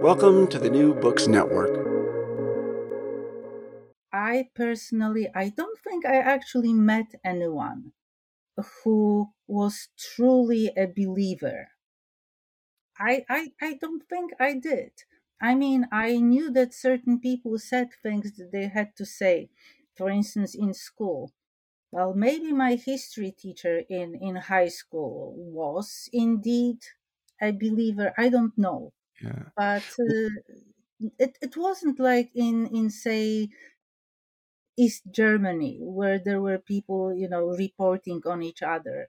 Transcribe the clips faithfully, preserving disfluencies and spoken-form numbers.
Welcome to the New Books Network. I personally, I don't think I actually met anyone who was truly a believer. I, I, I don't think I did. I mean, I knew that certain people said things that they had to say, for instance, in school. Well, maybe my history teacher in, in high school was indeed a believer. I don't know. Yeah. But uh, it, it wasn't like in, in, say, East Germany, where there were people, you know, reporting on each other.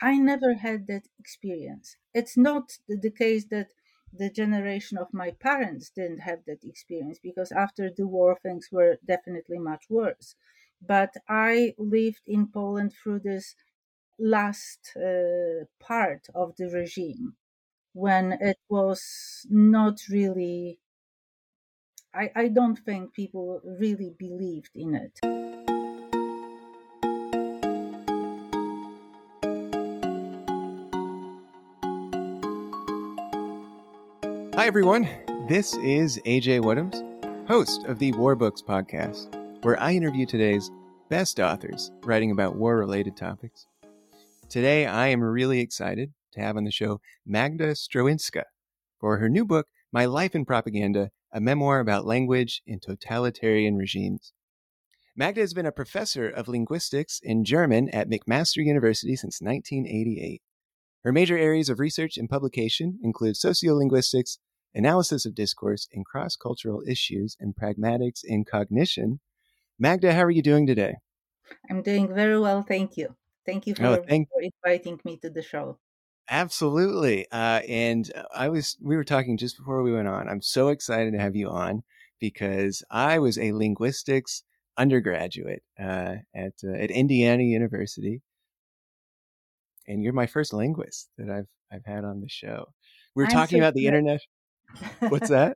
I never had that experience. It's not the case that the generation of my parents didn't have that experience, because after the war, things were definitely much worse. But I lived in Poland through this last uh, part of the regime, when it was not really, I, I don't think people really believed in it. Hi everyone, this is A J Woodhams, host of the War Books podcast, where I interview today's best authors writing about war-related topics. Today I am really excited to have on the show Magda Stroińska for her new book, My Life in Propaganda, a memoir about language in totalitarian regimes. Magda has been a professor of linguistics in German at McMaster University since nineteen eighty-eight. Her major areas of research and publication include sociolinguistics, analysis of discourse and cross-cultural issues, and pragmatics in cognition. Magda, how are you doing today? I'm doing very well, thank you. Thank you for, oh, thank- for inviting me to the show. Absolutely. Uh, and I was, we were talking just before we went on. I'm so excited to have you on because I was a linguistics undergraduate uh, at uh, at Indiana University, and you're my first linguist that I've I've had on the show. We were I'm talking surprised. about the internet. What's that?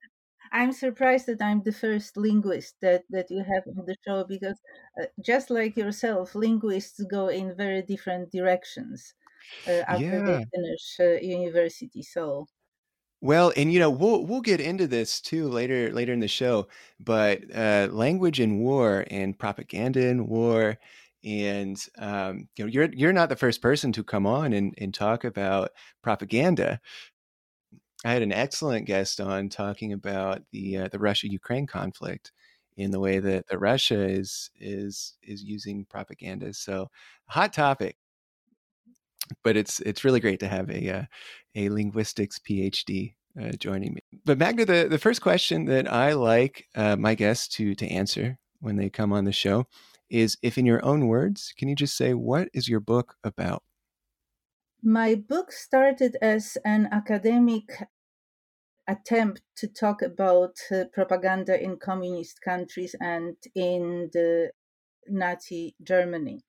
I'm surprised that I'm the first linguist that, that you have on the show, because uh, just like yourself, linguists go in very different directions. Uh, after yeah. they finish uh, university, so well, and you know we'll we'll get into this too later later in the show. But uh, language in war and propaganda in war, and um, you know you're you're not the first person to come on and, and talk about propaganda. I had an excellent guest on talking about the uh, the Russia-Ukraine conflict in the way that, that Russia is is is using propaganda. So hot topic. But it's it's really great to have a uh, a linguistics PhD uh, joining me. But Magda, the, the first question that I like uh, my guests to to answer when they come on the show is, if in your own words, can you just say, what is your book about? My book started as an academic attempt to talk about uh, propaganda in communist countries and in the Nazi Germany.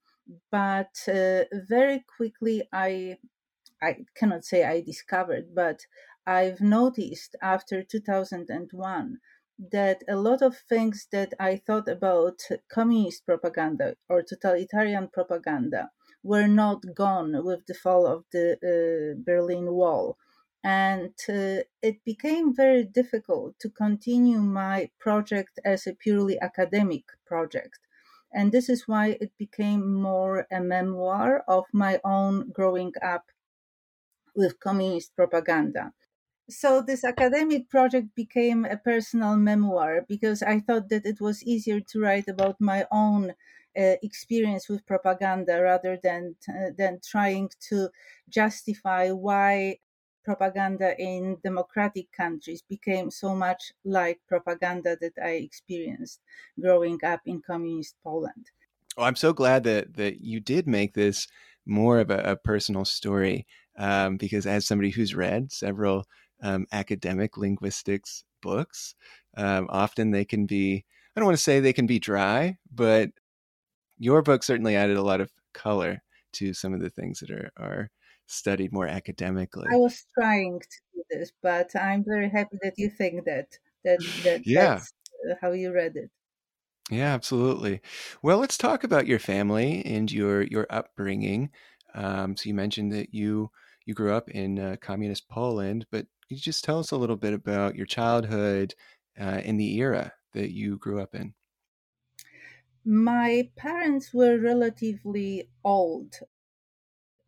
But uh, very quickly, I I cannot say I discovered, but I've noticed after two thousand one that a lot of things that I thought about communist propaganda or totalitarian propaganda were not gone with the fall of the uh, Berlin Wall. And uh, it became very difficult to continue my project as a purely academic project. And this is why it became more a memoir of my own growing up with communist propaganda. So this academic project became a personal memoir because I thought that it was easier to write about my own uh, experience with propaganda rather than uh, than trying to justify why propaganda in democratic countries became so much like propaganda that I experienced growing up in communist Poland. Oh, I'm so glad that that you did make this more of a, a personal story, um, because as somebody who's read several um, academic linguistics books, um, often they can be, I don't want to say they can be dry, but your book certainly added a lot of color to some of the things that are are studied more academically. I was trying to do this, but I'm very happy that you think that that, that yeah. that's how you read it. Yeah, absolutely. Well, let's talk about your family and your your upbringing. Um, so you mentioned that you you grew up in uh, communist Poland, but Could you just tell us a little bit about your childhood uh, and the era that you grew up in? My parents were relatively old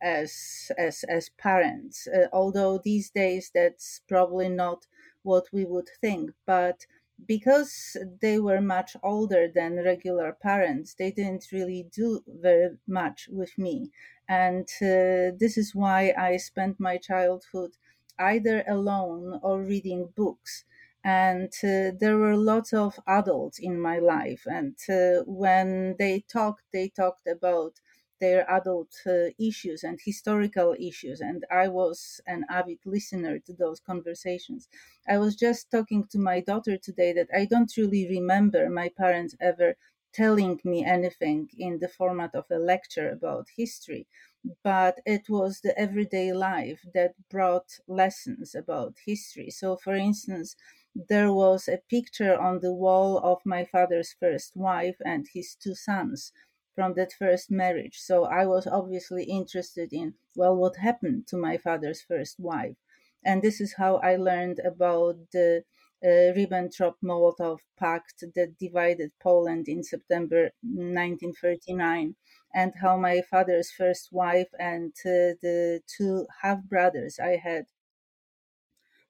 as as as parents, uh, although these days that's probably not what we would think. But because they were much older than regular parents, they didn't really do very much with me. And uh, this is why I spent my childhood either alone or reading books. And uh, there were lots of adults in my life. And uh, when they talked, they talked about their adult uh, issues and historical issues. And I was an avid listener to those conversations. I was just talking to my daughter today that I don't really remember my parents ever telling me anything in the format of a lecture about history, but it was the everyday life that brought lessons about history. So, for instance, there was a picture on the wall of my father's first wife and his two sons from that first marriage. So I was obviously interested in, well, what happened to my father's first wife. And this is how I learned about the uh, Ribbentrop-Molotov Pact that divided Poland in September nineteen thirty-nine, and how my father's first wife and uh, the two half-brothers I had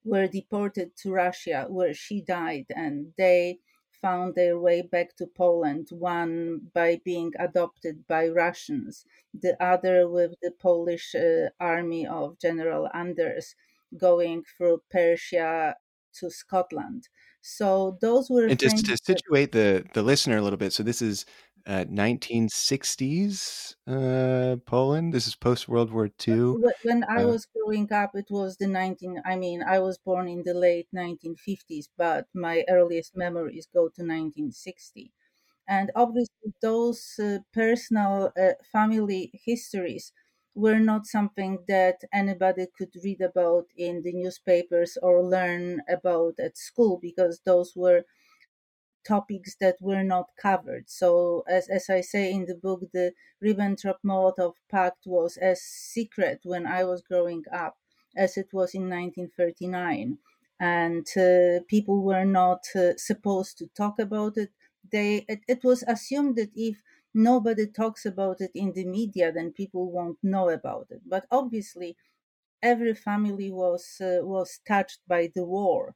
were deported to Russia, where she died, and they found their way back to Poland, one by being adopted by Russians, the other with the Polish uh, army of General Anders going through Persia to Scotland. So those were... And just to situate the, the listener a little bit, so this is uh, nineteen sixties uh, Poland? This is post-World War Two? When I was growing up, it was the nineteen... I mean, I was born in the late nineteen fifties, but my earliest memories go to nineteen sixty. And obviously those uh, personal uh, family histories were not something that anybody could read about in the newspapers or learn about at school, because those were topics that were not covered. So as, as I say in the book, the Ribbentrop-Molotov Pact was as secret when I was growing up as it was in nineteen thirty-nine. And uh, people were not uh, supposed to talk about it. They it, it was assumed that if nobody talks about it in the media, then people won't know about it. But obviously, every family was uh, was touched by the war,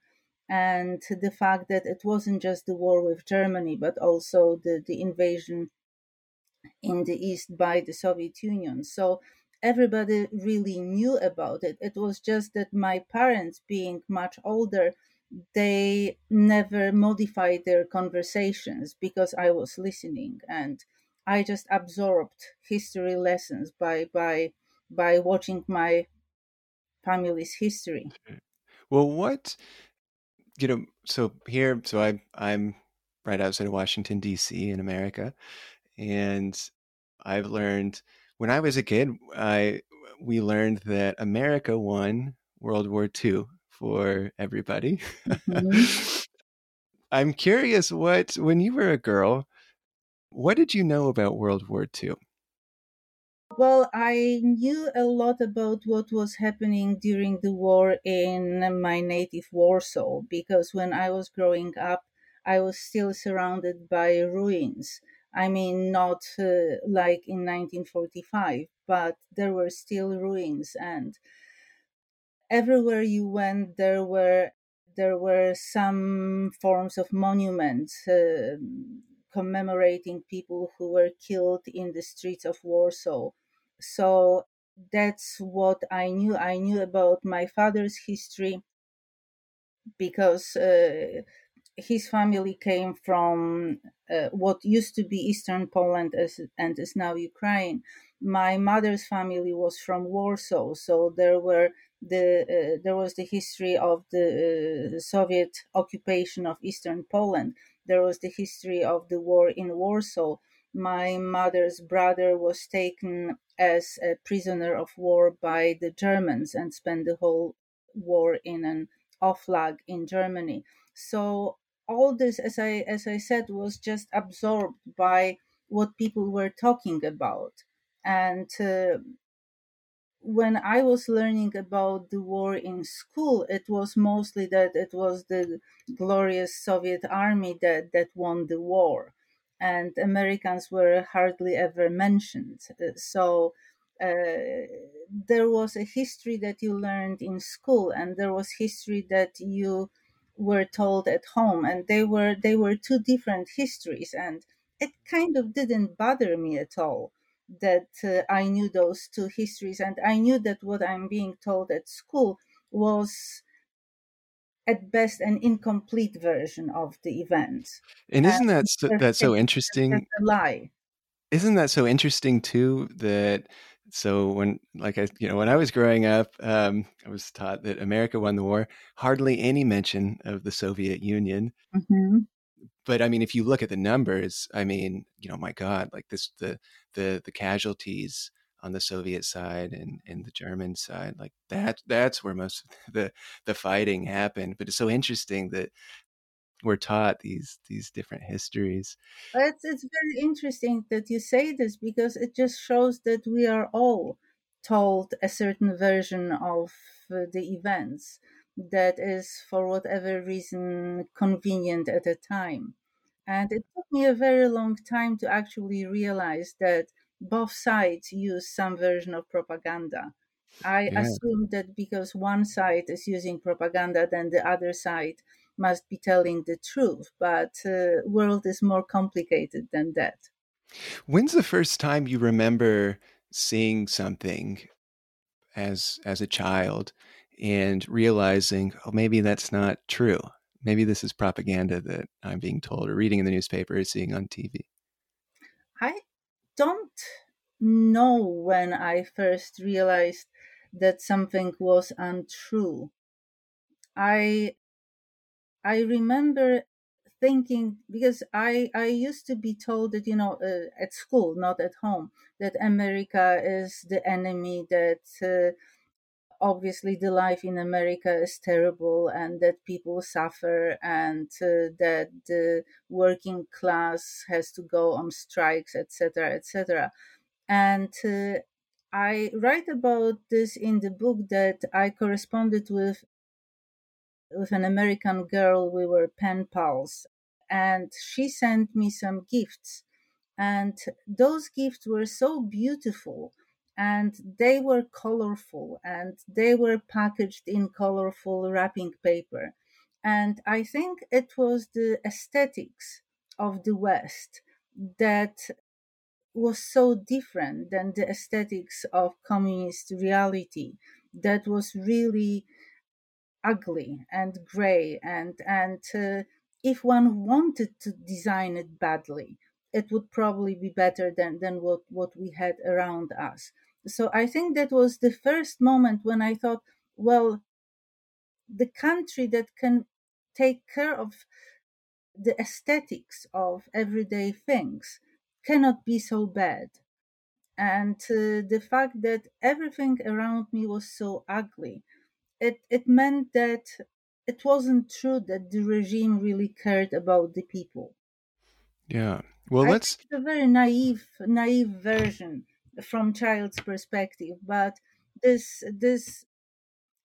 and the fact that it wasn't just the war with Germany, but also the, the invasion in the East by the Soviet Union. So everybody really knew about it. It was just that my parents, being much older, they never modified their conversations because I was listening, and I just absorbed history lessons by by by watching my family's history. Well, what, you know, so here, so I, I'm right outside of Washington, D C in America. And I've learned, when I was a kid, I we learned that America won World War Two for everybody. Mm-hmm. I'm curious, what, when you were a girl, what did you know about World War Two? Well, I knew a lot about what was happening during the war in my native Warsaw, because when I was growing up, I was still surrounded by ruins. I mean, not uh, like in nineteen forty-five, but there were still ruins, and everywhere you went, there were there were some forms of monuments uh, commemorating people who were killed in the streets of Warsaw. So that's what I knew. I knew about my father's history because uh, his family came from uh, what used to be Eastern Poland as, and is now Ukraine. My mother's family was from Warsaw, so there were The, uh, there was the history of the uh, Soviet occupation of Eastern Poland. There was the history of the war in Warsaw. My mother's brother was taken as a prisoner of war by the Germans and spent the whole war in an Off-lag in Germany. So all this, as I as I said, was just absorbed by what people were talking about. And uh, when I was learning about the war in school, it was mostly that it was the glorious Soviet army that, that won the war, and Americans were hardly ever mentioned. So uh, there was a history that you learned in school, and there was history that you were told at home, and they were they were two different histories, and it kind of didn't bother me at all that uh, I knew those two histories, and I knew that what I'm being told at school was at best an incomplete version of the event. And isn't that so, that's so interesting? That's a lie. Isn't that so interesting too? That so when like I you know when I was growing up, um, I was taught that America won the war. Hardly any mention of the Soviet Union. Mm-hmm. But I mean, if you look at the numbers, I mean, you know, my God, like this, the the the casualties on the Soviet side and, and the German side, like that, that's where most of the, the fighting happened. But it's so interesting that we're taught these these different histories. It's it's very interesting that you say this, because it just shows that we are all told a certain version of the events that is, for whatever reason, convenient at a time. And it took me a very long time to actually realize that both sides use some version of propaganda. I yeah. assumed that because one side is using propaganda, then the other side must be telling the truth. But the uh, world is more complicated than that. When's the first time you remember seeing something as as a child and realizing, oh, maybe that's not true. Maybe this is propaganda that I'm being told or reading in the newspaper or seeing on T V? I don't know when I first realized that something was untrue. I I remember thinking, because I, I used to be told that, you know, uh, at school, not at home, that America is the enemy, that... Uh, Obviously, the life in America is terrible, and that people suffer, and uh, that the working class has to go on strikes, et cetera, et cetera. And uh, I write about this in the book that I corresponded with with an American girl. We were pen pals, and she sent me some gifts, and those gifts were so beautiful. And they were colorful, and they were packaged in colorful wrapping paper. And I think it was the aesthetics of the West that was so different than the aesthetics of communist reality that was really ugly and gray. And, and uh, if one wanted to design it badly, it would probably be better than, than what, what we had around us. So I think that was the first moment when I thought, well, the country that can take care of the aesthetics of everyday things cannot be so bad. And uh, the fact that everything around me was so ugly, it, it meant that it wasn't true that the regime really cared about the people. Yeah. Well, that's a very naive, naive version from child's perspective, but this this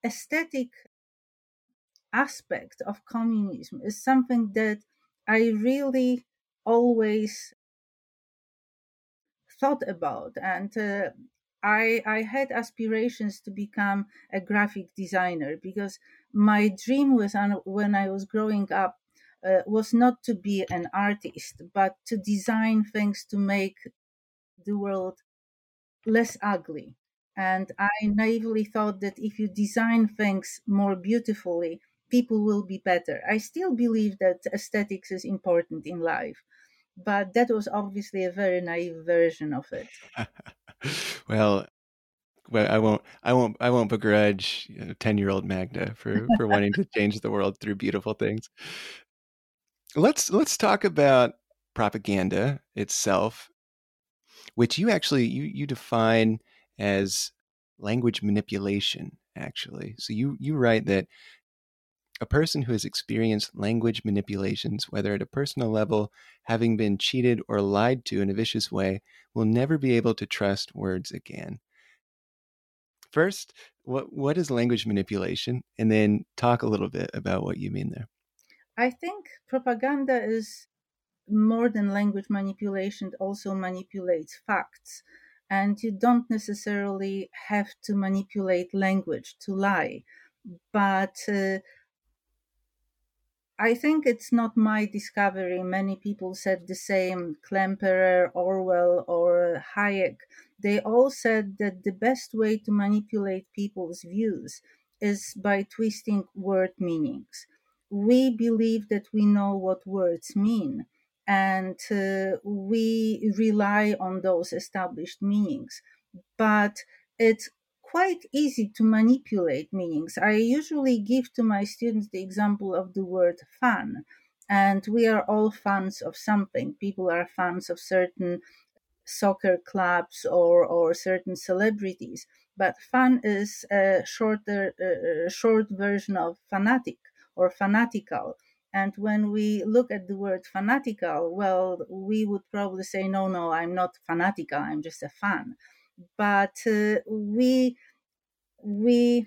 aesthetic aspect of communism is something that I really always thought about, and uh, I I had aspirations to become a graphic designer, because my dream was when I was growing up uh, was not to be an artist, but to design things to make the world less ugly. And I naively thought that if you design things more beautifully, people will be better. I still believe that aesthetics is important in life, but that was obviously a very naive version of it. well, well, I won't, I won't, I won't begrudge you know, ten-year-old Magda for for wanting to change the world through beautiful things. Let's let's talk about propaganda itself, which you actually, you, you define as language manipulation, actually. So you, you write that a person who has experienced language manipulations, whether at a personal level, having been cheated or lied to in a vicious way, will never be able to trust words again. First, what what is language manipulation? And then talk a little bit about what you mean there. I think propaganda is more than language manipulation. It also manipulates facts. And you don't necessarily have to manipulate language to lie. But uh, I think it's not my discovery. Many people said the same, Klemperer, Orwell, or Hayek. They all said that the best way to manipulate people's views is by twisting word meanings. We believe that we know what words mean, and uh, we rely on those established meanings. But it's quite easy to manipulate meanings. I usually give to my students the example of the word fan, and we are all fans of something. People are fans of certain soccer clubs or, or certain celebrities, but fan is a shorter, uh, short version of fanatic or fanatical. And when we look at the word fanatical, well, we would probably say, no, no, I'm not fanatical, I'm just a fan. But uh, we we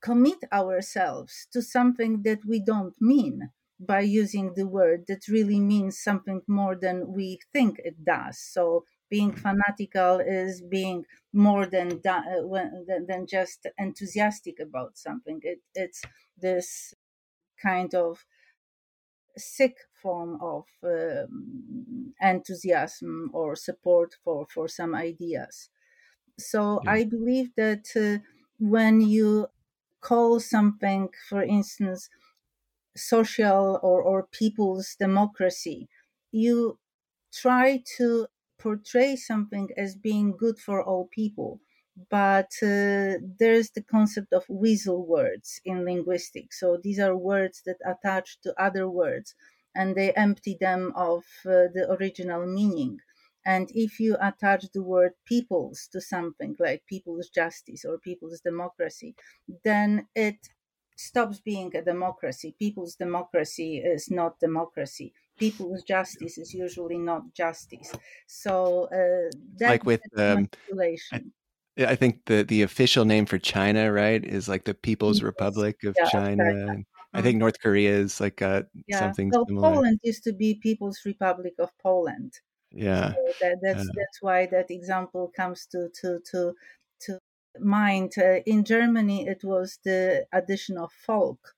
commit ourselves to something that we don't mean by using the word that really means something more than we think it does. So being fanatical is being more than than, than just enthusiastic about something. It, it's this kind of sick form of um, enthusiasm or support for, for some ideas. So yeah. I believe that uh, when you call something, for instance, social or, or people's democracy, you try to portray something as being good for all people. But uh, there's the concept of weasel words in linguistics. So these are words that attach to other words and they empty them of uh, the original meaning. And if you attach the word peoples to something like people's justice or people's democracy, then it stops being a democracy. People's democracy is not democracy. People's justice is usually not justice. So uh, that's like with um, manipulation. I- I think the, the official name for China, right, is like the People's Republic of yeah, China. Right. And I think North Korea is like a, yeah. something so similar. Poland used to be People's Republic of Poland. Yeah, so that, that's yeah. that's why that example comes to to to to mind. Uh, in Germany, it was the addition of "folk,"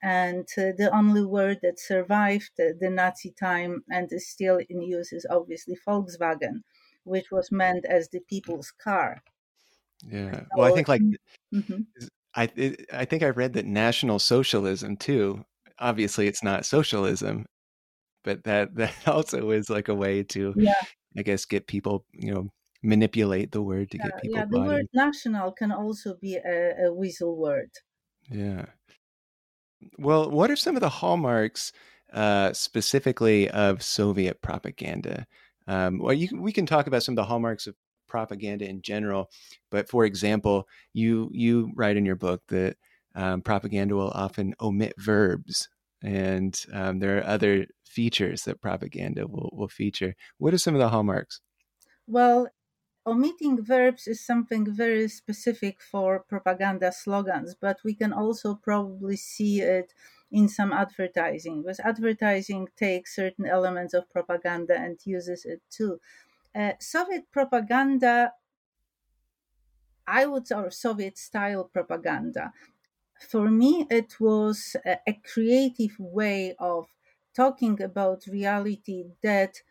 and uh, the only word that survived the, the Nazi time and is still in use is obviously Volkswagen, which was meant as the people's car. Yeah. Well, I think like mm-hmm. I it, I think I read that National Socialism too. Obviously, it's not socialism, but that that also is like a way to, yeah. I guess, get people, you know, manipulate the word to yeah, get people. Yeah, the buying. Word "national" can also be a, a weasel word. Yeah. Well, what are some of the hallmarks, uh, specifically of Soviet propaganda? Um, well, you, we can talk about some of the hallmarks of propaganda in general, but for example, you you write in your book that um, propaganda will often omit verbs, and um, there are other features that propaganda will, will feature. What are some of the hallmarks? Well, omitting verbs is something very specific for propaganda slogans, but we can also probably see it in some advertising, because advertising takes certain elements of propaganda and uses it too. Uh, Soviet propaganda, I would say, or Soviet-style propaganda, for me, it was a, a creative way of talking about reality that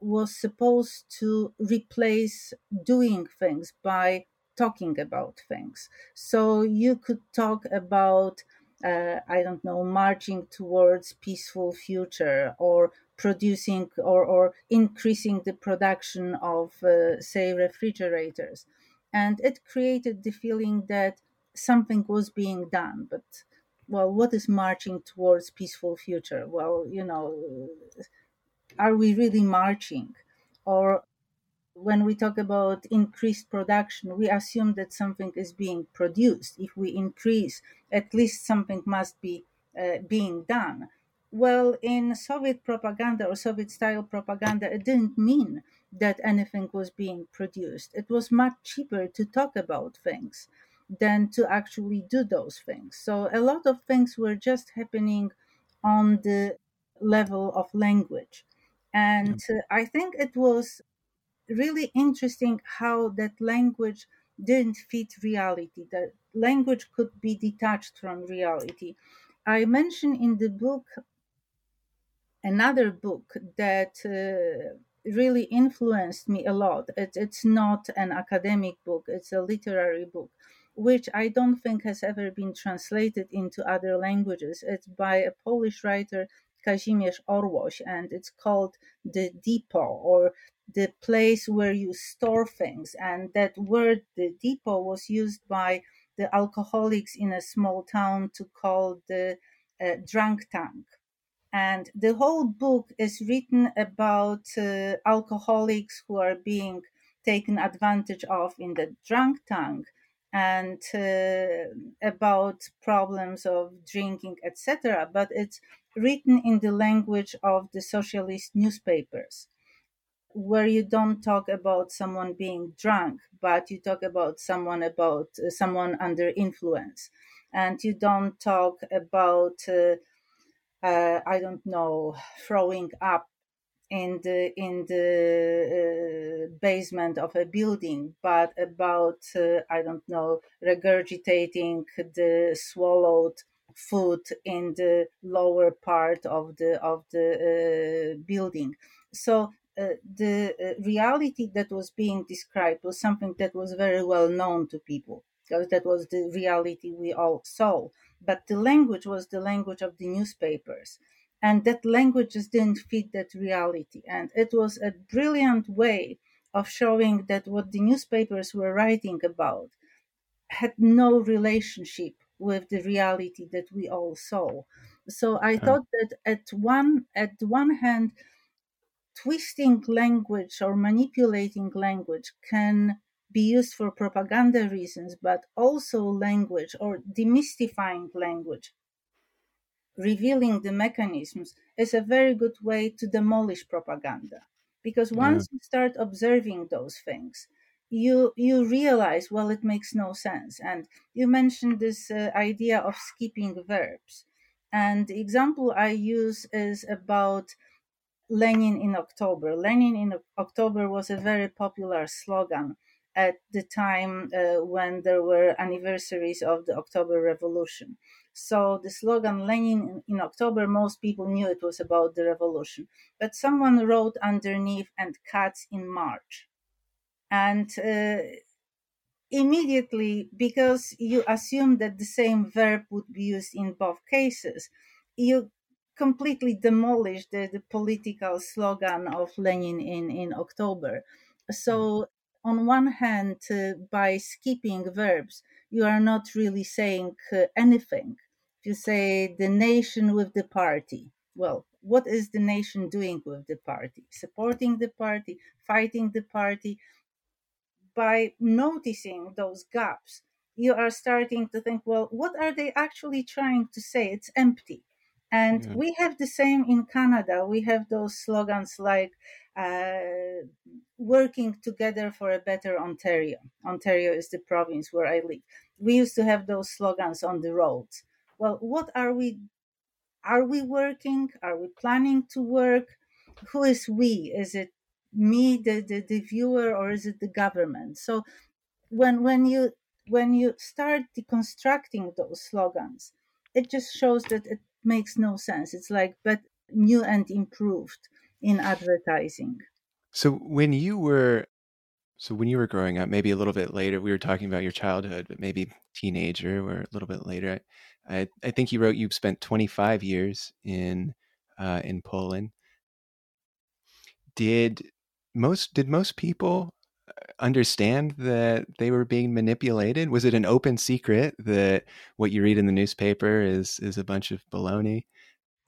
was supposed to replace doing things by talking about things. So you could talk about, uh, I don't know, marching towards peaceful future, or producing or, or increasing the production of, uh, say, refrigerators. And it created the feeling that something was being done. But, well, what is marching towards peaceful future? Well, you know, are we really marching? Or when we talk about increased production, we assume that something is being produced. If we increase, at least something must be uh, being done. Well, in Soviet propaganda or Soviet-style propaganda, it didn't mean that anything was being produced. It was much cheaper to talk about things than to actually do those things. So a lot of things were just happening on the level of language. And yeah. uh, I think it was really interesting how that language didn't fit reality, that language could be detached from reality. I mentioned in the book another book that uh, really influenced me a lot. It, it's not an academic book, it's a literary book, which I don't think has ever been translated into other languages. It's by a Polish writer, Kazimierz Orłoś, and it's called The Depot, or the place where you store things. And that word, the depot, was used by the alcoholics in a small town to call the uh, drunk tank. And the whole book is written about uh, alcoholics who are being taken advantage of in the drunk tank, and uh, about problems of drinking, et cetera. But it's written in the language of the socialist newspapers, where you don't talk about someone being drunk, but you talk about someone about uh, someone under influence. And you don't talk about, uh, uh, I don't know, throwing up in the in the uh, basement of a building, but about, uh, I don't know, regurgitating the swallowed food in the lower part of the, of the uh, building. So Uh, the uh, reality that was being described was something that was very well known to people, because that was the reality we all saw. But the language was the language of the newspapers, and that language just didn't fit that reality. And it was a brilliant way of showing that what the newspapers were writing about had no relationship with the reality that we all saw. So I mm-hmm. thought that at one at one hand, twisting language or manipulating language can be used for propaganda reasons, but also language or demystifying language, revealing the mechanisms, is a very good way to demolish propaganda. Because once yeah. you start observing those things, you you realize, well, it makes no sense. And you mentioned this uh, idea of skipping verbs. And the example I use is about Lenin in October. Lenin in October was a very popular slogan at the time uh, when there were anniversaries of the October Revolution. So the slogan Lenin in October, most people knew it was about the revolution. But someone wrote underneath "and cuts in March." And uh, immediately, because you assume that the same verb would be used in both cases, you completely demolished the, the political slogan of Lenin in, in October. So on one hand, uh, by skipping verbs, you are not really saying uh, anything. If you say the nation with the party, well, what is the nation doing with the party? Supporting the party, fighting the party. By noticing those gaps, you are starting to think, well, what are they actually trying to say? It's empty. And yeah. we have the same in Canada. We have those slogans like uh, working together for a better Ontario. Ontario is the province where I live. We used to have those slogans on the roads. Well, what are we? Are we working? Are we planning to work? Who is we? Is it me, the, the, the viewer, or is it the government? So when when you when you start deconstructing those slogans, it just shows that it makes no sense. It's like but new and improved in advertising. So when you were so when you were growing up, maybe a little bit later, we were talking about your childhood, but maybe teenager or a little bit later. I I think you wrote you spent twenty-five years in uh, in Poland. Did most did most people understand that they were being manipulated? Was it an open secret that what you read in the newspaper is is a bunch of baloney?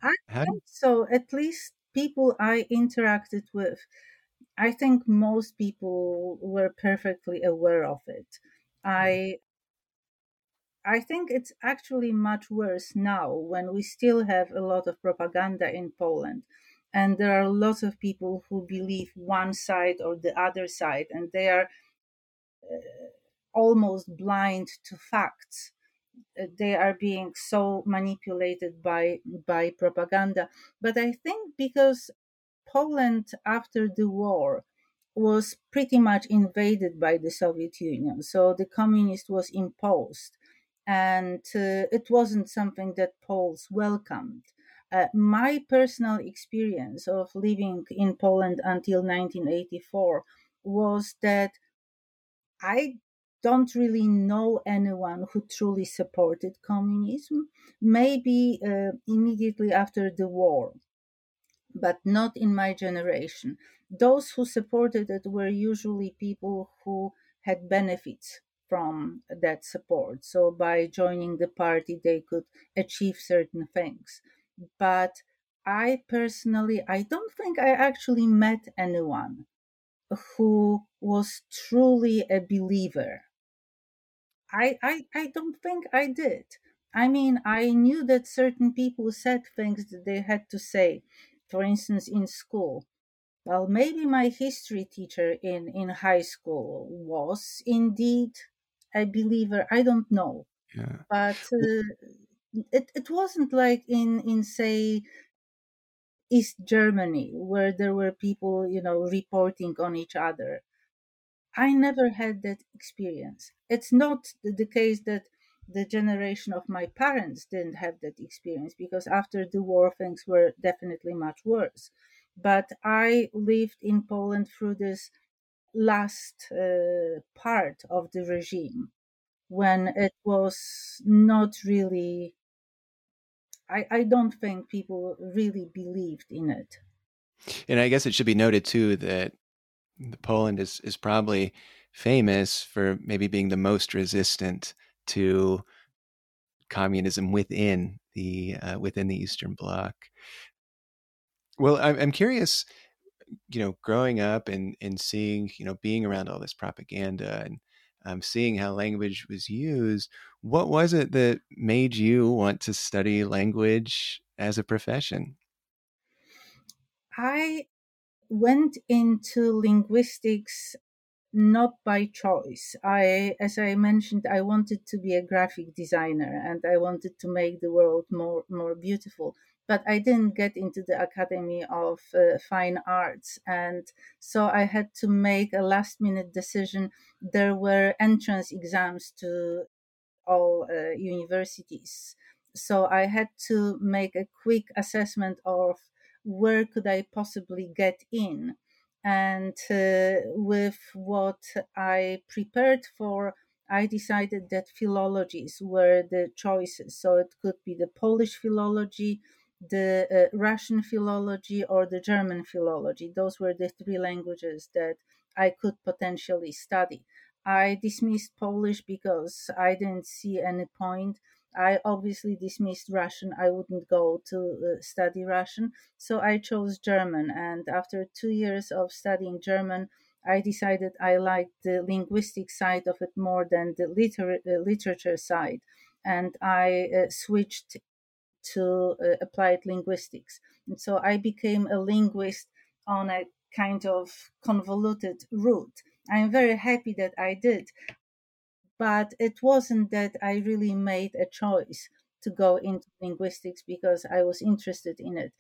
I How think do- so. At least people I interacted with, I think most people were perfectly aware of it. I I think it's actually much worse now when we still have a lot of propaganda in Poland. And there are lots of people who believe one side or the other side, and they are uh, almost blind to facts. Uh, they are being so manipulated by, by propaganda. But I think because Poland after the war was pretty much invaded by the Soviet Union, so the communist was imposed, and uh, it wasn't something that Poles welcomed. Uh, my personal experience of living in Poland until nineteen eighty-four was that I don't really know anyone who truly supported communism, maybe uh, immediately after the war, but not in my generation. Those who supported it were usually people who had benefits from that support. So by joining the party, they could achieve certain things. But I personally, I don't think I actually met anyone who was truly a believer. I, I, I don't think I did. I mean, I knew that certain people said things that they had to say, for instance, in school. Well, maybe my history teacher in, in high school was indeed a believer. I don't know. Yeah. But... Uh, It it wasn't like in, in, say, East Germany, where there were people, you know, reporting on each other. I never had that experience. It's not the case that the generation of my parents didn't have that experience, because after the war, things were definitely much worse. But I lived in Poland through this last uh, part of the regime, when it was not really... I, I don't think people really believed in it. And I guess it should be noted, too, that Poland is, is probably famous for maybe being the most resistant to communism within the uh, within the Eastern Bloc. Well, I'm, I'm curious, you know, growing up and, and seeing, you know, being around all this propaganda and Um, seeing how language was used, what was it that made you want to study language as a profession? I went into linguistics not by choice. I, as I mentioned, I wanted to be a graphic designer and I wanted to make the world more, more beautiful. But I didn't get into the Academy of uh, Fine Arts. And so I had to make a last minute decision. There were entrance exams to all uh, universities. So I had to make a quick assessment of where could I possibly get in. And uh, with what I prepared for, I decided that philologies were the choices. So it could be the Polish philology, the uh, Russian philology, or the German philology. Those were the three languages that I could potentially study. I dismissed Polish because I didn't see any point. I obviously dismissed Russian. I wouldn't go to uh, study Russian. So I chose German. And after two years of studying German, I decided I liked the linguistic side of it more than the liter- uh, literature side. And I uh, switched to uh, applied linguistics. And so I became a linguist on a kind of convoluted route. I'm very happy that I did, but it wasn't that I really made a choice to go into linguistics because I was interested in it.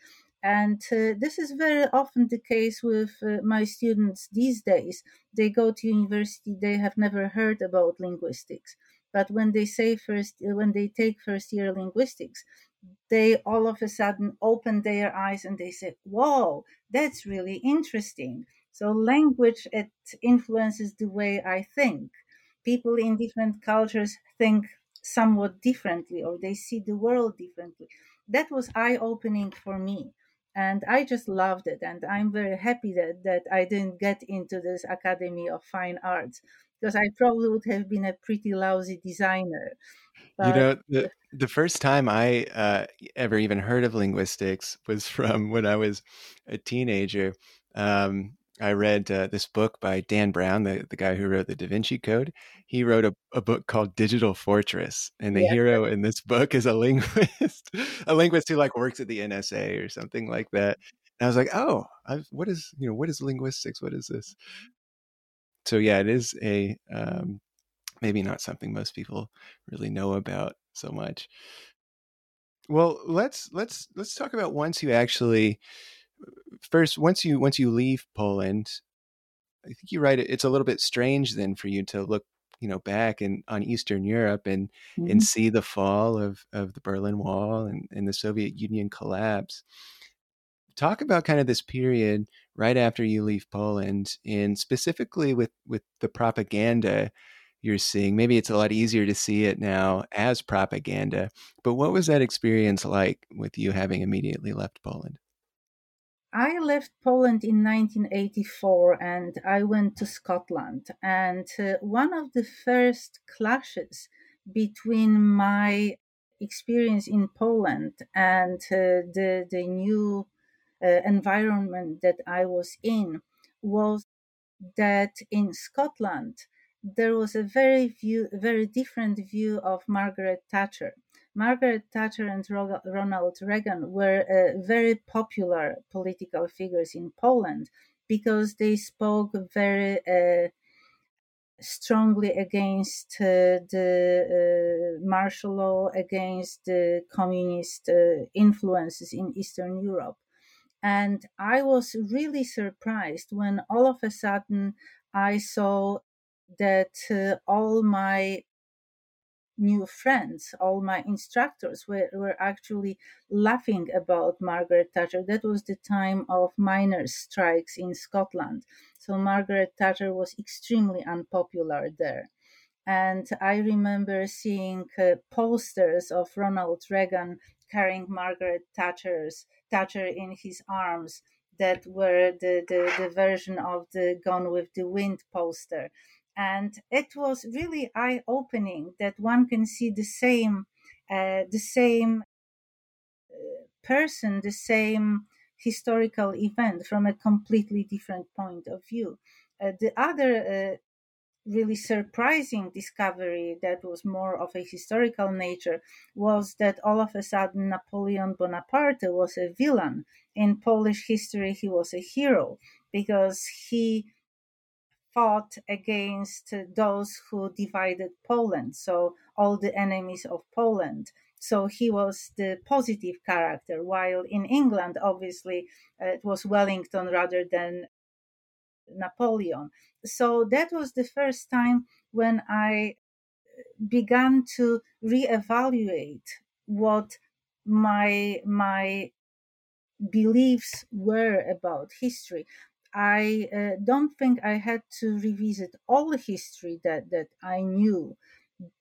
And uh, this is very often the case with uh, my students these days. They go to university, they have never heard about linguistics. But when they say first, when they take first year linguistics, they all of a sudden open their eyes and they say, whoa, that's really interesting. So language, it influences the way I think. People in different cultures think somewhat differently, or they see the world differently. That was eye-opening for me. And I just loved it. And I'm very happy that, that I didn't get into this Academy of Fine Arts, because I probably would have been a pretty lousy designer. But... You know, the, the first time I uh, ever even heard of linguistics was from when I was a teenager. Um, I read uh, this book by Dan Brown, the, the guy who wrote The Da Vinci Code. He wrote a, a book called Digital Fortress. And the yeah. hero in this book is a linguist, a linguist who like works at the N S A or something like that. And I was like, oh, I've, what is, you know, what is linguistics? What is this? So yeah, it is a, um, maybe not something most people really know about so much. Well, let's, let's, let's talk about once you actually First, once you once you leave Poland, I think you're right. It's a little bit strange then for you to look, you know, back and on Eastern Europe and mm-hmm. and see the fall of, of the Berlin Wall and, and the Soviet Union collapse. Talk about kind of this period right after you leave Poland, and specifically with, with the propaganda you're seeing. Maybe it's a lot easier to see it now as propaganda, but what was that experience like with you having immediately left Poland? I left Poland in nineteen eighty-four and I went to Scotland. And uh, one of the first clashes between my experience in Poland and uh, the, the new uh, environment that I was in was that in Scotland, there was a very view, very different view of Margaret Thatcher. Margaret Thatcher and Ronald Reagan were uh, very popular political figures in Poland because they spoke very uh, strongly against uh, the uh, martial law, against the communist uh, influences in Eastern Europe. And I was really surprised when all of a sudden I saw that uh, all my new friends, all my instructors were, were actually laughing about Margaret Thatcher. That was the time of miners' strikes in Scotland. So Margaret Thatcher was extremely unpopular there. And I remember seeing uh, posters of Ronald Reagan carrying Margaret Thatcher's Thatcher in his arms that were the, the, the version of the Gone with the Wind poster. And it was really eye-opening that one can see the same, uh, the same person, the same historical event from a completely different point of view. Uh, the other uh, really surprising discovery that was more of a historical nature was that all of a sudden Napoleon Bonaparte was a villain. In Polish history, he was a hero because he fought against those who divided Poland, so all the enemies of Poland. So he was the positive character, while in England, obviously, uh, it was Wellington rather than Napoleon. So that was the first time when I began to reevaluate what my, my beliefs were about history. I uh, don't think I had to revisit all history that, that I knew,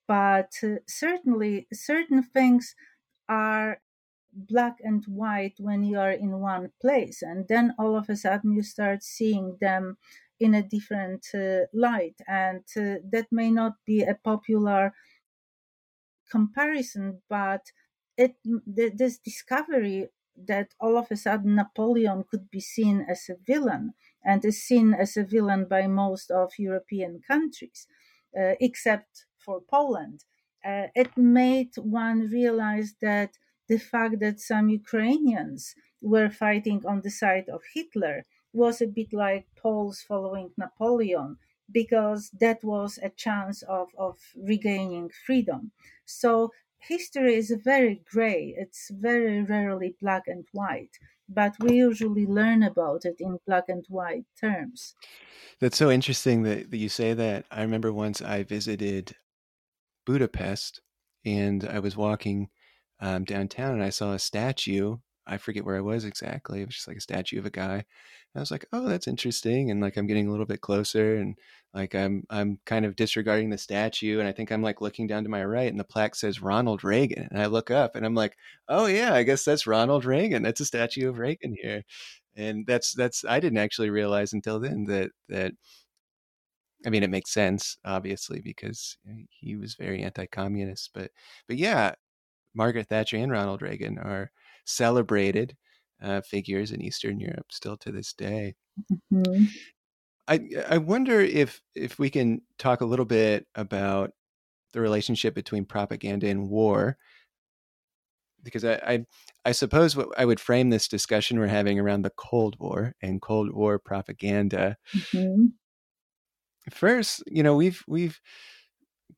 but uh, certainly certain things are black and white when you are in one place, and then all of a sudden you start seeing them in a different uh, light, and uh, that may not be a popular comparison, but it th- this discovery that all of a sudden Napoleon could be seen as a villain and is seen as a villain by most of European countries, uh, except for Poland. Uh, it made one realize that the fact that some Ukrainians were fighting on the side of Hitler was a bit like Poles following Napoleon, because that was a chance of, of regaining freedom. So history is very gray. It's very rarely black and white, but we usually learn about it in black and white terms. That's so interesting that, that you say that. I remember once I visited Budapest and I was walking um, downtown and I saw a statue. I forget where I was exactly. It was just like a statue of a guy. And I was like, oh, that's interesting. And like, I'm getting a little bit closer and like, I'm, I'm kind of disregarding the statue. And I think I'm like looking down to my right and the plaque says Ronald Reagan. And I look up and I'm like, oh yeah, I guess that's Ronald Reagan. That's a statue of Reagan here. And that's, that's, I didn't actually realize until then that, that, I mean, it makes sense obviously because he was very anti-communist, but, but yeah, Margaret Thatcher and Ronald Reagan are celebrated uh, figures in Eastern Europe still to this day. Mm-hmm. I I wonder if if we can talk a little bit about the relationship between propaganda and war, because I, I I suppose what I would frame this discussion we're having around the Cold War and Cold War propaganda. Mm-hmm. First, you know, we've we've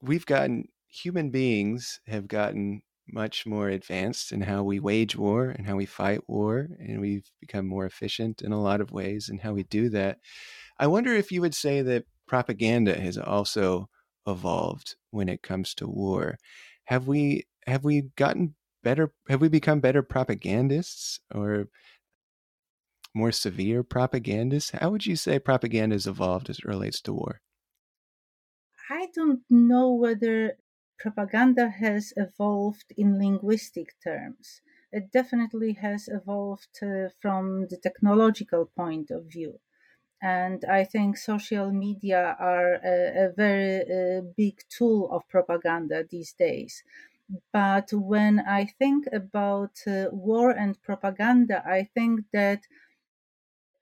we've gotten human beings have gotten much more advanced in how we wage war and how we fight war, and we've become more efficient in a lot of ways in how we do that. I wonder if you would say that propaganda has also evolved when it comes to war. Have we have we gotten better? Have we become better propagandists or more severe propagandists? How would you say propaganda has evolved as it relates to war? I don't know whether propaganda has evolved in linguistic terms. It definitely has evolved uh, from the technological point of view. And I think social media are a, a very uh, big tool of propaganda these days. But when I think about uh, war and propaganda, I think that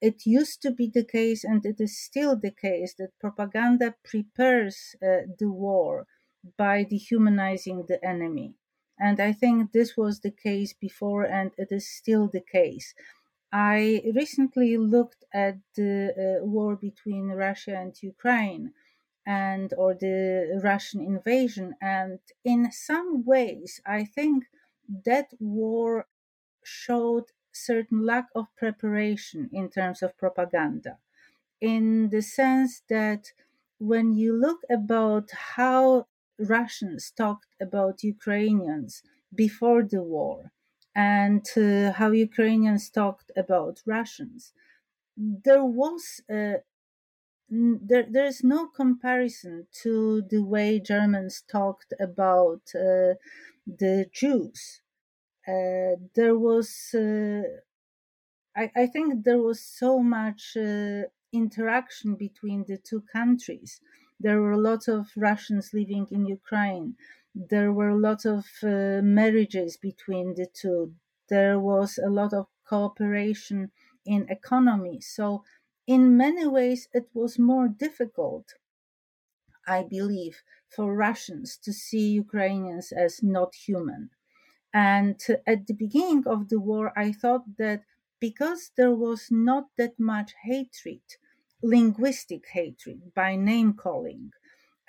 it used to be the case, and it is still the case, that propaganda prepares uh, the war by dehumanizing the enemy. And I think this was the case before, and it is still the case. I recently looked at the uh, war between Russia and Ukraine, and or the Russian invasion, and in some ways, I think that war showed certain lack of preparation in terms of propaganda, in the sense that when you look about how Russians talked about Ukrainians before the war and uh, how Ukrainians talked about Russians, there was uh, there there is no comparison to the way Germans talked about uh, the Jews. Uh, there was, uh, I, I think there was so much uh, interaction between the two countries. There were lots of Russians living in Ukraine. There were a lot of uh, marriages between the two. There was a lot of cooperation in economy. So in many ways, it was more difficult, I believe, for Russians to see Ukrainians as not human. And at the beginning of the war, I thought that because there was not that much hatred, linguistic hatred by name calling,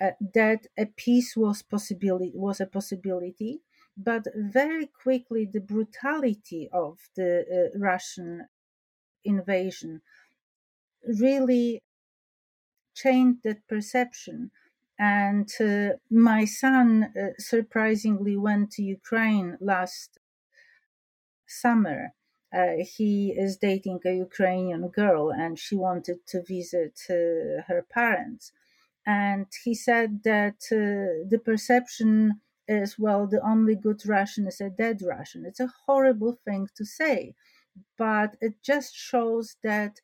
uh, that a peace was possibility was a possibility. But very quickly, the brutality of the uh, Russian invasion really changed that perception. And uh, my son uh, surprisingly went to Ukraine last summer. Uh, he is dating a Ukrainian girl, and she wanted to visit uh, her parents. And he said that uh, the perception is, well, the only good Russian is a dead Russian. It's a horrible thing to say, but it just shows that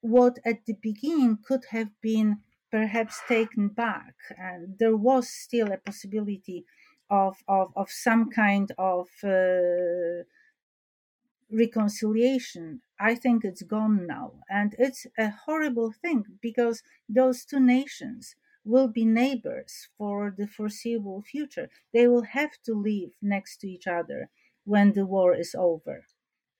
what at the beginning could have been perhaps taken back, and there was still a possibility of of, of some kind of uh, reconciliation. I think it's gone now, and it's a horrible thing because those two nations will be neighbors for the foreseeable future. They will have to live next to each other when the war is over.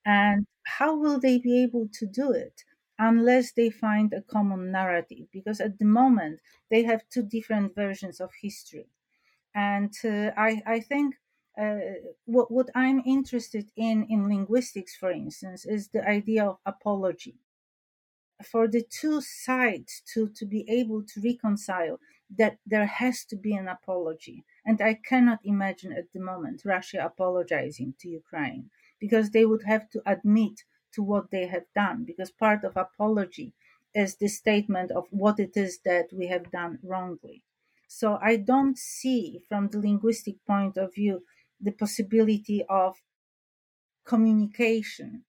And how will they be able to do it unless they find a common narrative? Because at the moment, they have two different versions of history. And uh, I, I think uh, what, what I'm interested in, in linguistics, for instance, is the idea of apology. For the two sides to, to be able to reconcile, that there has to be an apology. And I cannot imagine at the moment Russia apologizing to Ukraine, because they would have to admit to what they have done, because part of apology is the statement of what it is that we have done wrongly. So I don't see, from the linguistic point of view, the possibility of communication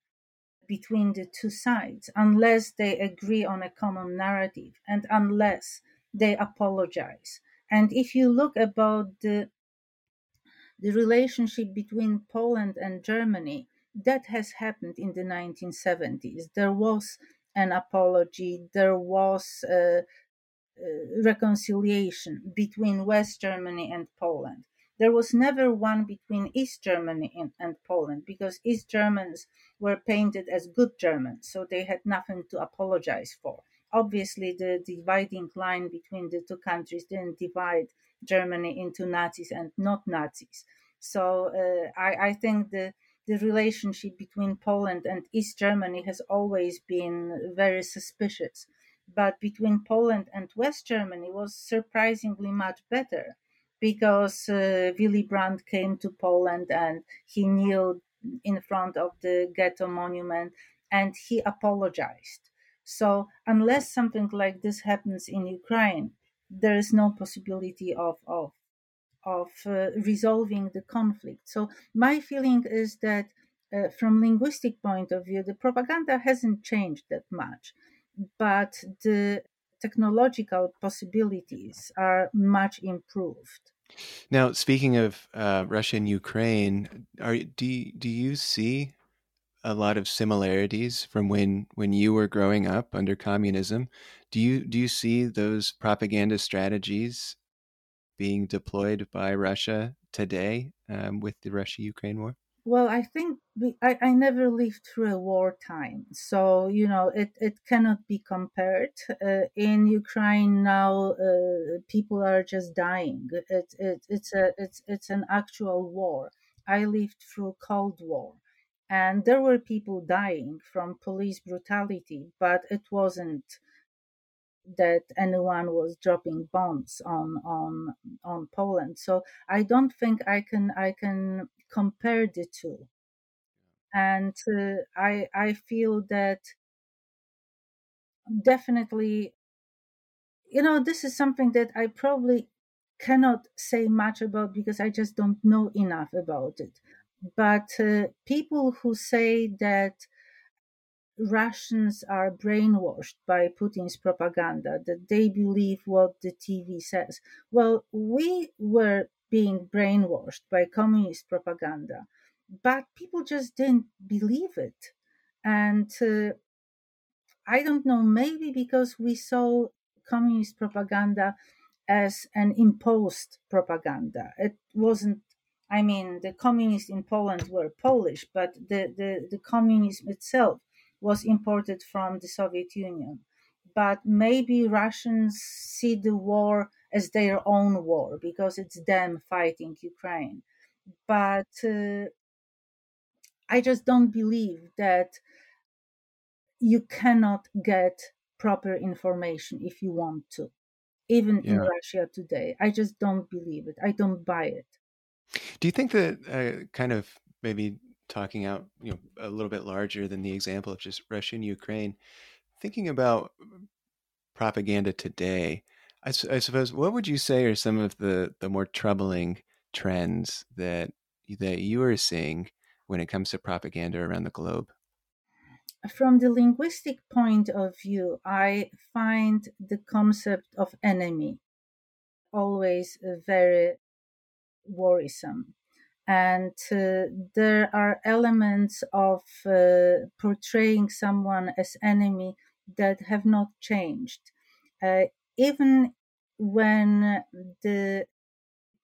between the two sides unless they agree on a common narrative and unless they apologize. And if you look about the the relationship between Poland and Germany that has happened in the nineteen seventies. There was an apology, there was a, a reconciliation between West Germany and Poland. There was never one between East Germany and, and Poland, because East Germans were painted as good Germans, so they had nothing to apologize for. Obviously, the dividing line between the two countries didn't divide Germany into Nazis and not Nazis. So uh, I, I think the, the relationship between Poland and East Germany has always been very suspicious. But between Poland and West Germany was surprisingly much better, because uh, Willy Brandt came to Poland and he kneeled in front of the ghetto monument and he apologized. So unless something like this happens in Ukraine, there is no possibility of of, of uh, resolving the conflict. So my feeling is that uh, from linguistic point of view, the propaganda hasn't changed that much, but the technological possibilities are much improved. Now, speaking of uh, Russia and Ukraine, are, do, do you see a lot of similarities from when, when you were growing up under communism? Do you, do you see those propaganda strategies being deployed by Russia today um, with the Russia-Ukraine war? Well, I think we, I, I never lived through a wartime, so, you know, it, it cannot be compared. Uh, in Ukraine now, uh, people are just dying. It, it, it's, a, it's, it's an actual war. I lived through Cold War, and there were people dying from police brutality, but it wasn't that anyone was dropping bombs on on on Poland. So I don't think I can I can... compare the two. And uh, I I feel that definitely, you know, this is something that I probably cannot say much about because I just don't know enough about it. But uh, people who say that Russians are brainwashed by Putin's propaganda, that they believe what the T V says. Well, we were being brainwashed by communist propaganda, but people just didn't believe it. And uh, I don't know, maybe because we saw communist propaganda as an imposed propaganda. It wasn't, I mean, the communists in Poland were Polish, but the, the, the communism itself was imported from the Soviet Union. But maybe Russians see the war as their own war because it's them fighting Ukraine. But uh, I just don't believe that you cannot get proper information if you want to, even yeah. in Russia today. I just don't believe it. I don't buy it. Do you think that uh, kind of maybe talking out, you know, a little bit larger than the example of just Russia and Ukraine, thinking about propaganda today, I, su- I suppose, what would you say are some of the, the more troubling trends that that you are seeing when it comes to propaganda around the globe? From the linguistic point of view, I find the concept of enemy always very worrisome. And uh, there are elements of uh, portraying someone as enemy that have not changed. Uh, even when the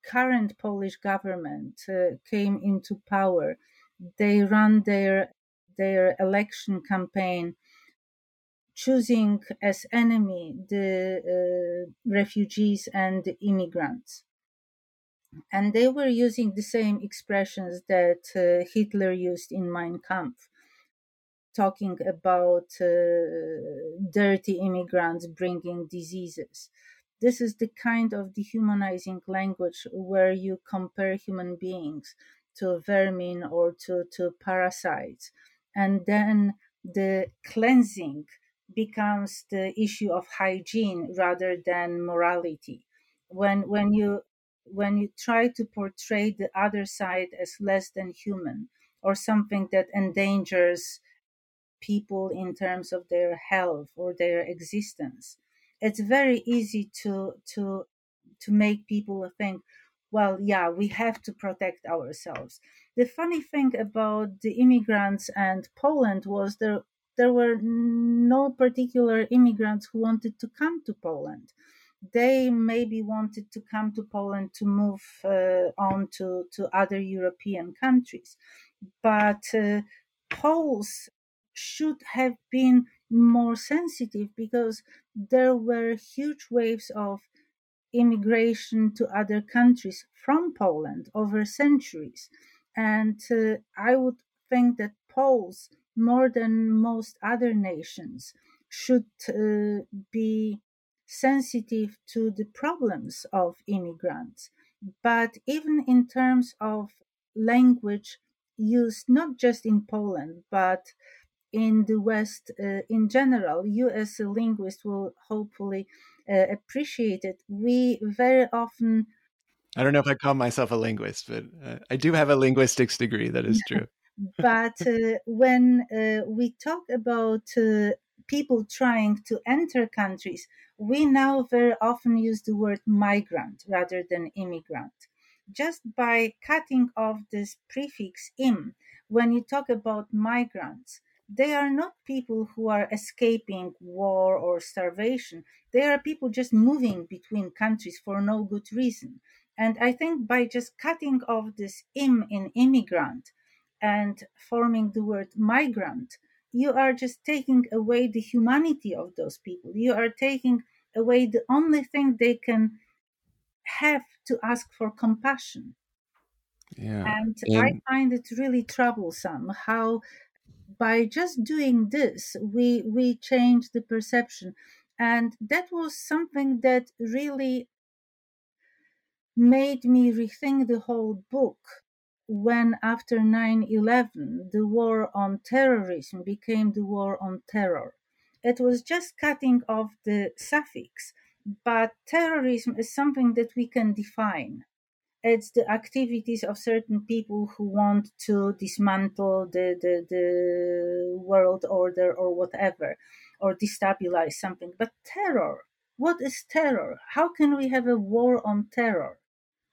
current Polish government uh, came into power, they ran their, their election campaign choosing as enemy the uh, refugees and the immigrants. And they were using the same expressions that uh, Hitler used in Mein Kampf, talking about uh, dirty immigrants bringing diseases. This is the kind of dehumanizing language where you compare human beings to vermin or to, to parasites. And then the cleansing becomes the issue of hygiene rather than morality. When when you... when you try to portray the other side as less than human or something that endangers people in terms of their health or their existence, it's very easy to to to make people think, well, yeah, we have to protect ourselves. The funny thing about the immigrants and Poland was there there were no particular immigrants who wanted to come to Poland. They maybe wanted to come to Poland to move uh, on to, to other European countries. But uh, Poles should have been more sensitive because there were huge waves of immigration to other countries from Poland over centuries. And uh, I would think that Poles, more than most other nations, should uh, be sensitive to the problems of immigrants. But even in terms of language used not just in Poland, but in the West uh, in general, you as a linguist will hopefully uh, appreciate it. We very often... I don't know if I call myself a linguist, but uh, I do have a linguistics degree, that is true. But uh, when uh, we talk about uh, people trying to enter countries, we now very often use the word migrant rather than immigrant. Just by cutting off this prefix im, when you talk about migrants, they are not people who are escaping war or starvation. They are people just moving between countries for no good reason. And I think by just cutting off this im in immigrant and forming the word migrant, you are just taking away the humanity of those people. You are taking away the only thing they can have to ask for compassion. Yeah. And yeah. I find it really troublesome how by just doing this, we we change the perception. And that was something that really made me rethink the whole book when, after nine eleven, the war on terrorism became the war on terror. It was just cutting off the suffix, but terrorism is something that we can define. It's the activities of certain people who want to dismantle the, the, the world order or whatever, or destabilize something. But terror, what is terror? How can we have a war on terror?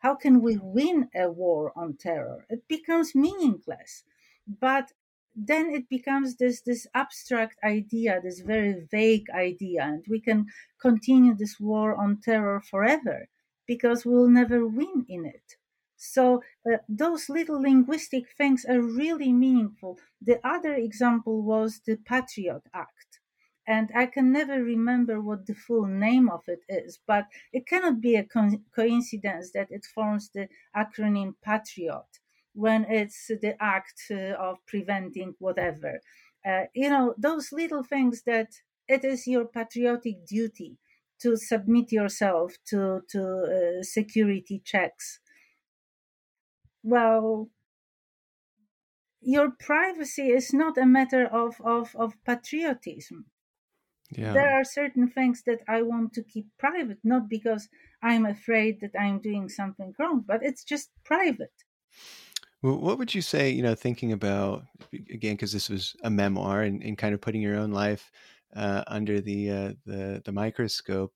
How can we win a war on terror? It becomes meaningless. But then it becomes this, this abstract idea, this very vague idea, and we can continue this war on terror forever, because we'll never win in it. So uh, those little linguistic things are really meaningful. The other example was the Patriot Act. And I can never remember what the full name of it is, but it cannot be a co- coincidence that it forms the acronym Patriot when it's the act uh, of preventing whatever. Uh, you know, those little things that it is your patriotic duty to submit yourself to, to uh, security checks. Well, your privacy is not a matter of, of, of patriotism. Yeah. There are certain things that I want to keep private, not because I'm afraid that I'm doing something wrong, but it's just private. Well, what would you say, you know, thinking about, again, because this was a memoir and, and kind of putting your own life Uh, under the, uh, the the microscope,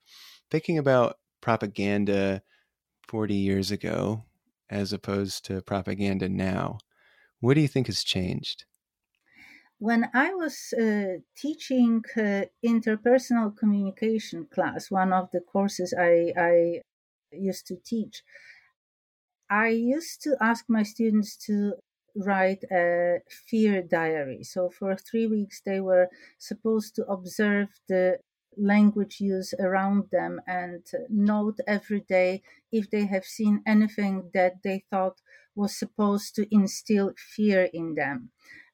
thinking about propaganda forty years ago as opposed to propaganda now, what do you think has changed? When I was uh, teaching uh, interpersonal communication class, one of the courses I, I used to teach, I used to ask my students to write a fear diary. So for three weeks, they were supposed to observe the language use around them and note every day if they have seen anything that they thought was supposed to instill fear in them.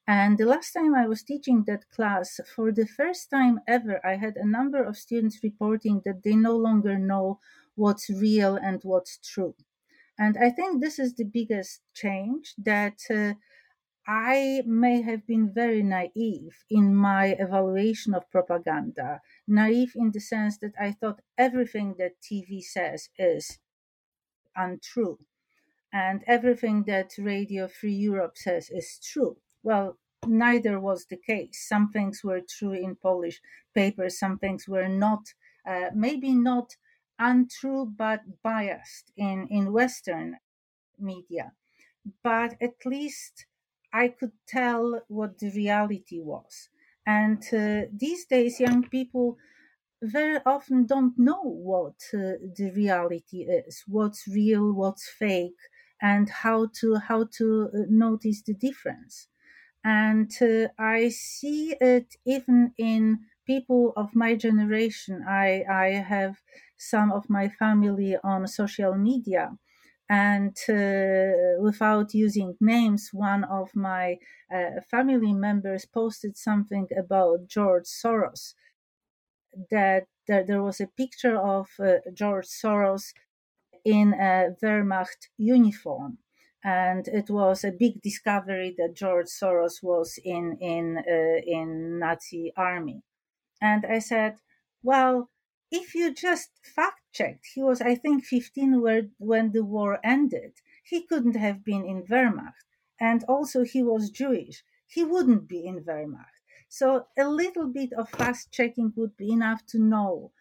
And the last time I was teaching that class, for the first time ever, I had a number of students reporting that they no longer know what's real and what's true. And I think this is the biggest change, that uh, I may have been very naive in my evaluation of propaganda, naive in the sense that I thought everything that T V says is untrue and everything that Radio Free Europe says is true. Well, neither was the case. Some things were true in Polish papers, some things were not, uh, maybe not untrue but biased in, in Western media. but at least I could tell what the reality was. And uh, these days, young people very often don't know what uh, the reality is, what's real, what's fake, and how to how to notice the difference. And uh, I see it even in people of my generation. I, I have some of my family on social media, and uh, without using names, one of my uh, family members posted something about George Soros, that there, there was a picture of uh, George Soros in a Wehrmacht uniform. And it was a big discovery that George Soros was in in uh, in Nazi army. And I said, well, if you just fact-checked, he was, I think, fifteen when the war ended. He couldn't have been in Wehrmacht. And also he was Jewish. He wouldn't be in Wehrmacht. So a little bit of fact-checking would be enough to know.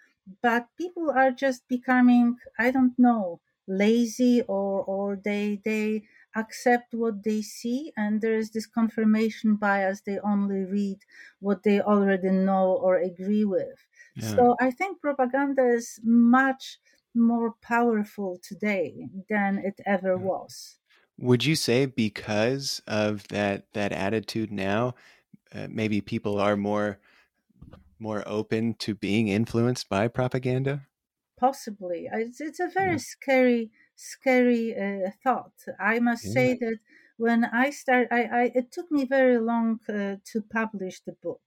But people are just becoming, I don't know, lazy, or or they they accept what they see, and there is this confirmation bias. They only read what they already know or agree with. Yeah. So I think propaganda is much more powerful today than it ever yeah. was. Would you say because of that that attitude now, uh, maybe people are more more open to being influenced by propaganda? Possibly. It's, it's a very yeah. scary, scary uh, thought. I must yeah. say that when I started, I, I, it took me very long uh, to publish the book,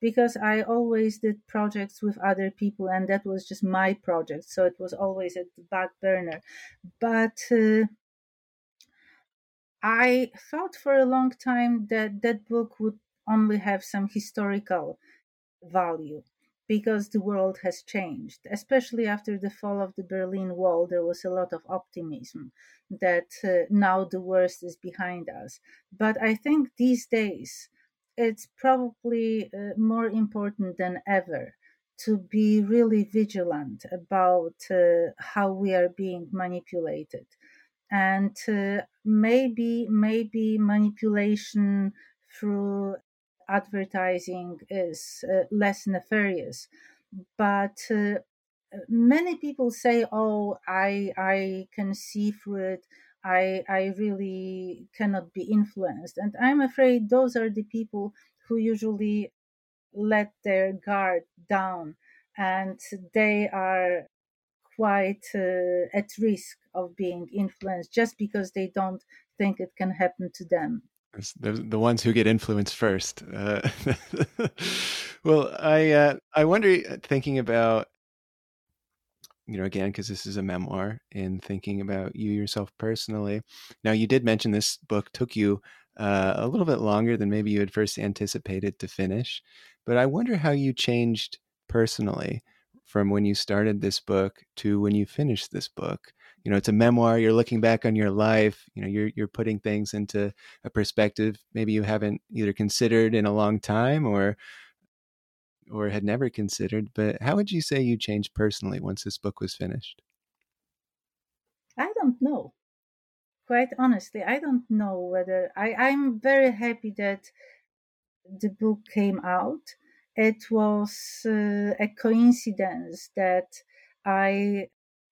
because I always did projects with other people, and that was just my project. So it was always at the back burner. But uh, I thought for a long time that that book would only have some historical value, because the world has changed. Especially after the fall of the Berlin Wall, there was a lot of optimism that uh, now the worst is behind us. But I think these days, it's probably uh, more important than ever to be really vigilant about uh, how we are being manipulated. And uh, maybe, maybe manipulation through advertising is uh, less nefarious, but uh, many people say, "Oh, I I can see through it. I I really cannot be influenced." And I'm afraid those are the people who usually let their guard down, and they are quite uh, at risk of being influenced just because they don't think it can happen to them. The, the ones who get influenced first. Uh, well, I uh, I wonder, thinking about, you know, again, because this is a memoir, and thinking about you yourself personally. Now, you did mention this book took you uh, a little bit longer than maybe you had first anticipated to finish, but I wonder how you changed personally from when you started this book to when you finished this book. You know, it's a memoir. You're looking back on your life. You know, you're you're putting things into a perspective maybe you haven't either considered in a long time, or or had never considered. But how would you say you changed personally once this book was finished? I don't know. Quite honestly, I don't know whether I, I'm very happy that the book came out. It was uh, a coincidence that I.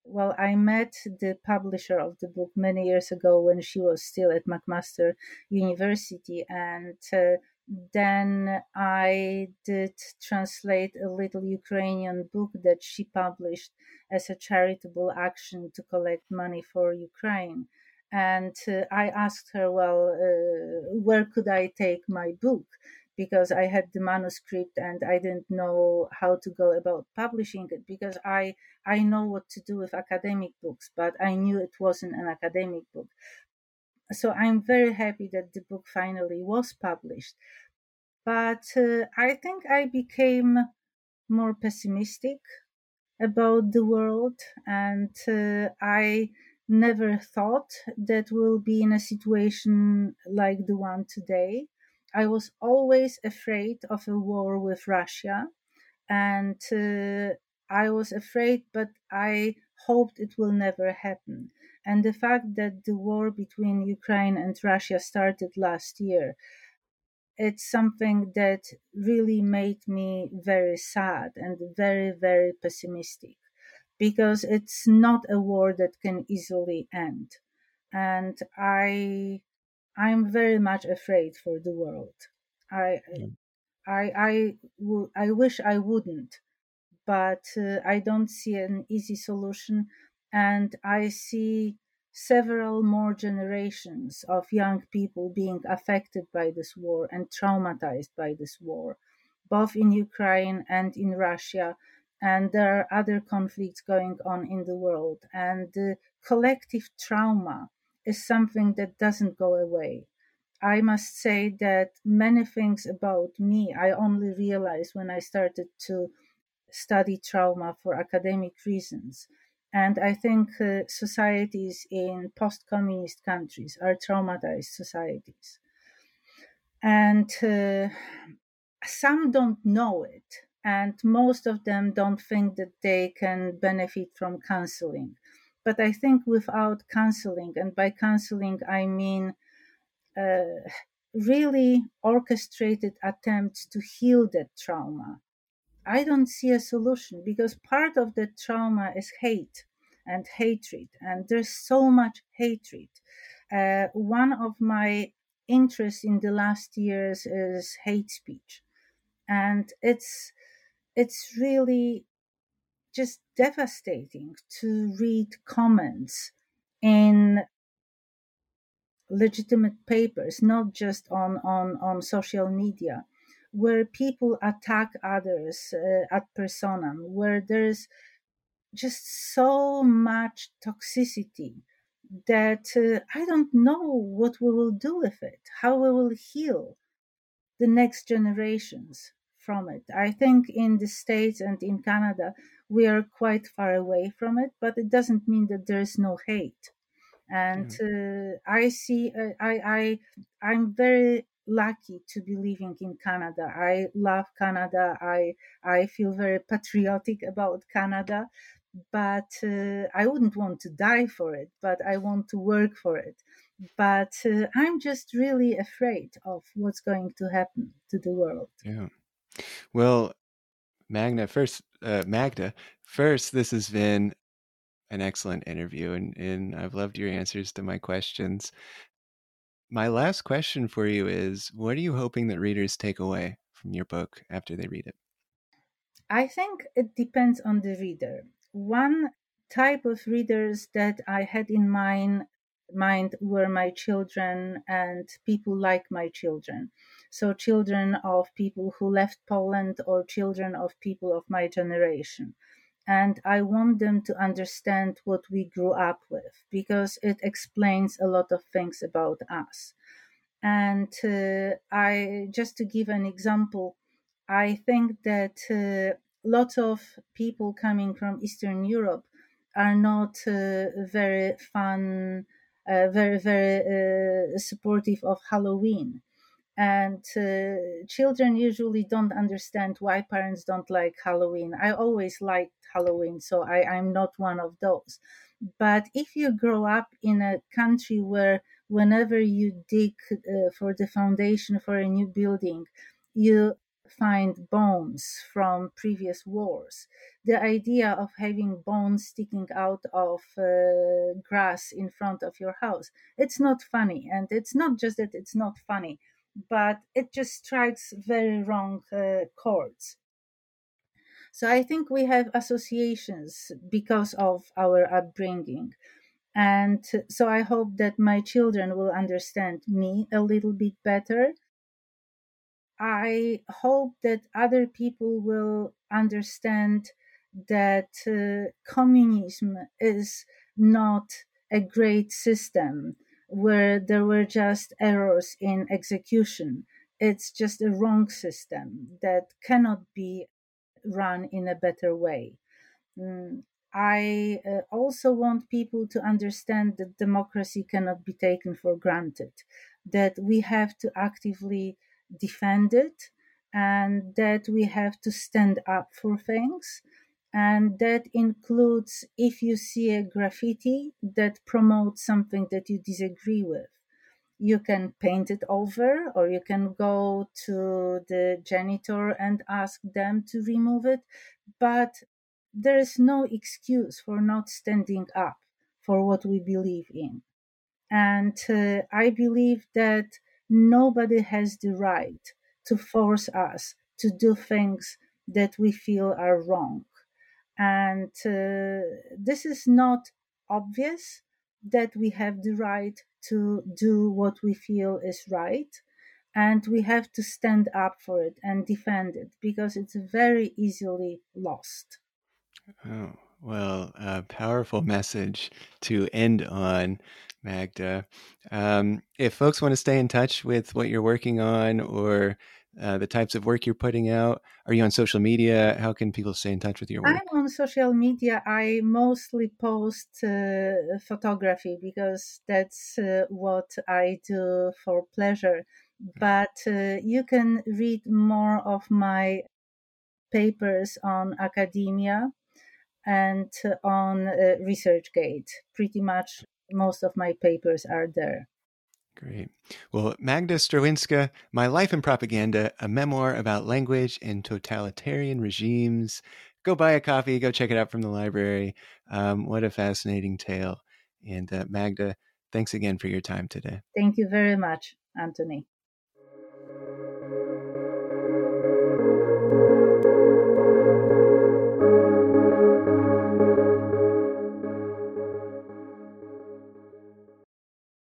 Well, I met the publisher of the book many years ago when she was still at McMaster University. And uh, then I did translate a little Ukrainian book that she published as a charitable action to collect money for Ukraine. And uh, I asked her, well, uh, where could I take my book? Because I had the manuscript and I didn't know how to go about publishing it, because I I know what to do with academic books, but I knew it wasn't an academic book. So I'm very happy that the book finally was published. But uh, I think I became more pessimistic about the world, and uh, I never thought that we'll be in a situation like the one today. I was always afraid of a war with Russia, and uh, I was afraid, but I hoped it will never happen. and the fact that the war between Ukraine and Russia started last year. It's something that really made me very sad and very, very pessimistic, because it's not a war that can easily end. And I, I'm very much afraid for the world. I, yeah. I, I, w- I wish I wouldn't, but uh, I don't see an easy solution. And I see several more generations of young people being affected by this war and traumatized by this war, both in Ukraine and in Russia. And there are other conflicts going on in the world. And the collective trauma is something that doesn't go away. I must say that many things about me I only realized when I started to study trauma for academic reasons. And I think uh, societies in post-communist countries are traumatized societies. And uh, some don't know it. And most of them don't think that they can benefit from counseling. But I think without counseling, and by counseling I mean uh, really orchestrated attempts to heal that trauma, I don't see a solution, because part of that trauma is hate and hatred. And there's so much hatred. Uh, one of my interests in the last years is hate speech. And it's it's really just devastating to read comments in legitimate papers, not just on, on, on social media, where people attack others uh, ad personam, where there's just so much toxicity that uh, I don't know what we will do with it, how we will heal the next generations from it. I think in the States and in Canada, we are quite far away from it, but it doesn't mean that there is no hate. And yeah. uh, I see, uh, I, I, I'm very lucky to be living in Canada. I love Canada. I I feel very patriotic about Canada, but uh, I wouldn't want to die for it, but I want to work for it. But uh, I'm just really afraid of what's going to happen to the world. Yeah. Well, Magda, first, uh, Magda, first, this has been an excellent interview, and, and I've loved your answers to my questions. My last question for you is, what are you hoping that readers take away from your book after they read it? I think it depends on the reader. One type of readers that I had in mind, mind were my children and people like my children. So children of people who left Poland or children of people of my generation. And I want them to understand what we grew up with, because it explains a lot of things about us. And uh, I, just to give an example, I think that uh, lots of people coming from Eastern Europe are not uh, very fun, uh, very, very uh, supportive of Halloween. And uh, children usually don't understand why parents don't like Halloween. I always liked Halloween, so I, I'm not one of those. But if you grow up in a country where whenever you dig uh, for the foundation for a new building, you find bones from previous wars, the idea of having bones sticking out of uh, grass in front of your house, it's not funny. And it's not just that it's not funny, but it just strikes very wrong uh, chords. So I think we have associations because of our upbringing. And so I hope that my children will understand me a little bit better. I hope that other people will understand that uh, communism is not a great system where there were just errors in execution. It's just a wrong system that cannot be run in a better way. Mm, I uh, also want people to understand that democracy cannot be taken for granted, that we have to actively defend it, and that we have to stand up for things, And that includes if you see a graffiti that promotes something that you disagree with. You can paint it over, or you can go to the janitor and ask them to remove it. But there is no excuse for not standing up for what we believe in. And uh, I believe that nobody has the right to force us to do things that we feel are wrong. And uh, this is not obvious that we have the right to do what we feel is right, and we have to stand up for it and defend it, because it's very easily lost. Oh, well, a powerful message to end on, Magda. Um, if folks want to stay in touch with what you're working on or Uh, the types of work you're putting out? Are you on social media? How can people stay in touch with your work? I'm on social media. I mostly post uh, photography because that's uh, what I do for pleasure. But uh, you can read more of my papers on Academia and on uh, ResearchGate. Pretty much most of my papers are there. Great. Well, Magda Stroińska, My Life in Propaganda, a memoir about language and totalitarian regimes. Go buy a copy. Go check it out from the library. Um, what a fascinating tale. And uh, Magda, thanks again for your time today. Thank you very much, Anthony.